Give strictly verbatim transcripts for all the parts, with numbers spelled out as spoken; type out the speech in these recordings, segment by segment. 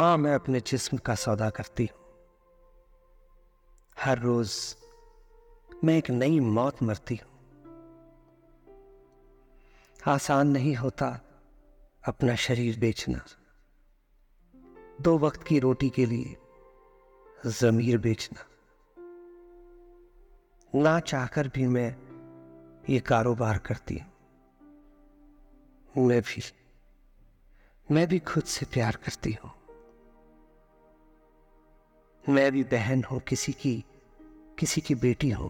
हाँ, मैं अपने जिस्म का सौदा करती हूं। हर रोज मैं एक नई मौत मरती हूं। आसान नहीं होता अपना शरीर बेचना, दो वक्त की रोटी के लिए ज़मीर बेचना। ना चाहकर भी मैं ये कारोबार करती हूं। मैं भी मैं भी खुद से प्यार करती हूं। मैं भी बहन हूं किसी की, किसी की बेटी हूं।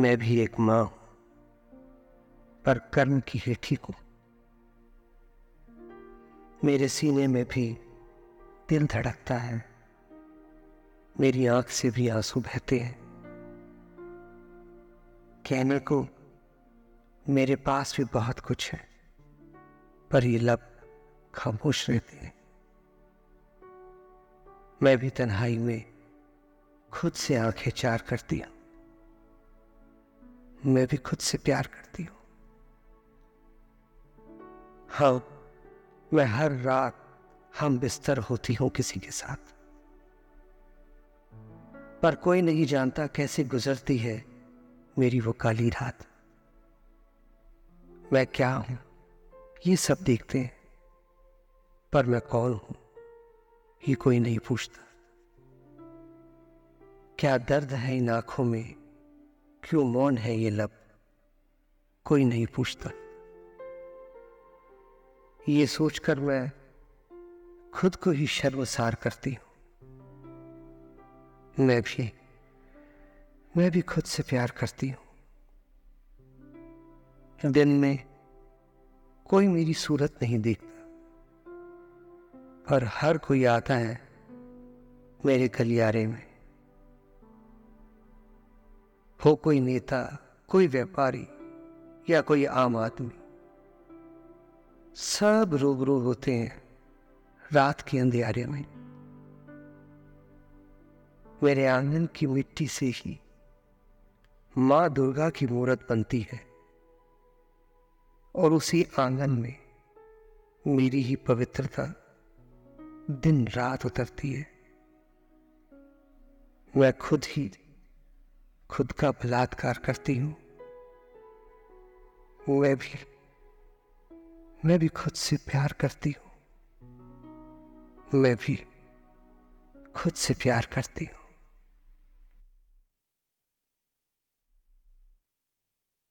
मैं भी एक मां हूं, पर कर्म की हेठी को। मेरे सीने में भी दिल धड़कता है, मेरी आंख से भी आंसू बहते हैं। कहने को मेरे पास भी बहुत कुछ है, पर ये लब खामोश रहते हैं। मैं भी तन्हाई में खुद से आंखें चार करती हूं। मैं भी खुद से प्यार करती हूं। हाँ, मैं हर रात हम बिस्तर होती हूं किसी के साथ, पर कोई नहीं जानता कैसे गुजरती है मेरी वो काली रात। मैं क्या हूं ये सब देखते हैं, पर मैं कौन हूं ये कोई नहीं पूछता। क्या दर्द है इन आंखों में, क्यों मौन है ये लब, कोई नहीं पूछता। ये सोचकर मैं खुद को ही शर्मसार करती हूं। मैं भी मैं भी खुद से प्यार करती हूं। दिन में कोई मेरी सूरत नहीं देखता, पर हर कोई आता है मेरे गलियारे में। हो कोई नेता, कोई व्यापारी या कोई आम आदमी, सब रूबरू होते हैं रात के अंधेरे में। मेरे आंगन की मिट्टी से ही मां दुर्गा की मूर्त बनती है, और उसी आंगन में मेरी ही पवित्रता दिन रात उतरती है। मैं खुद ही खुद का बलात्कार करती हूं। मैं भी मैं भी खुद से प्यार करती हूं। मैं भी खुद से प्यार करती हूं।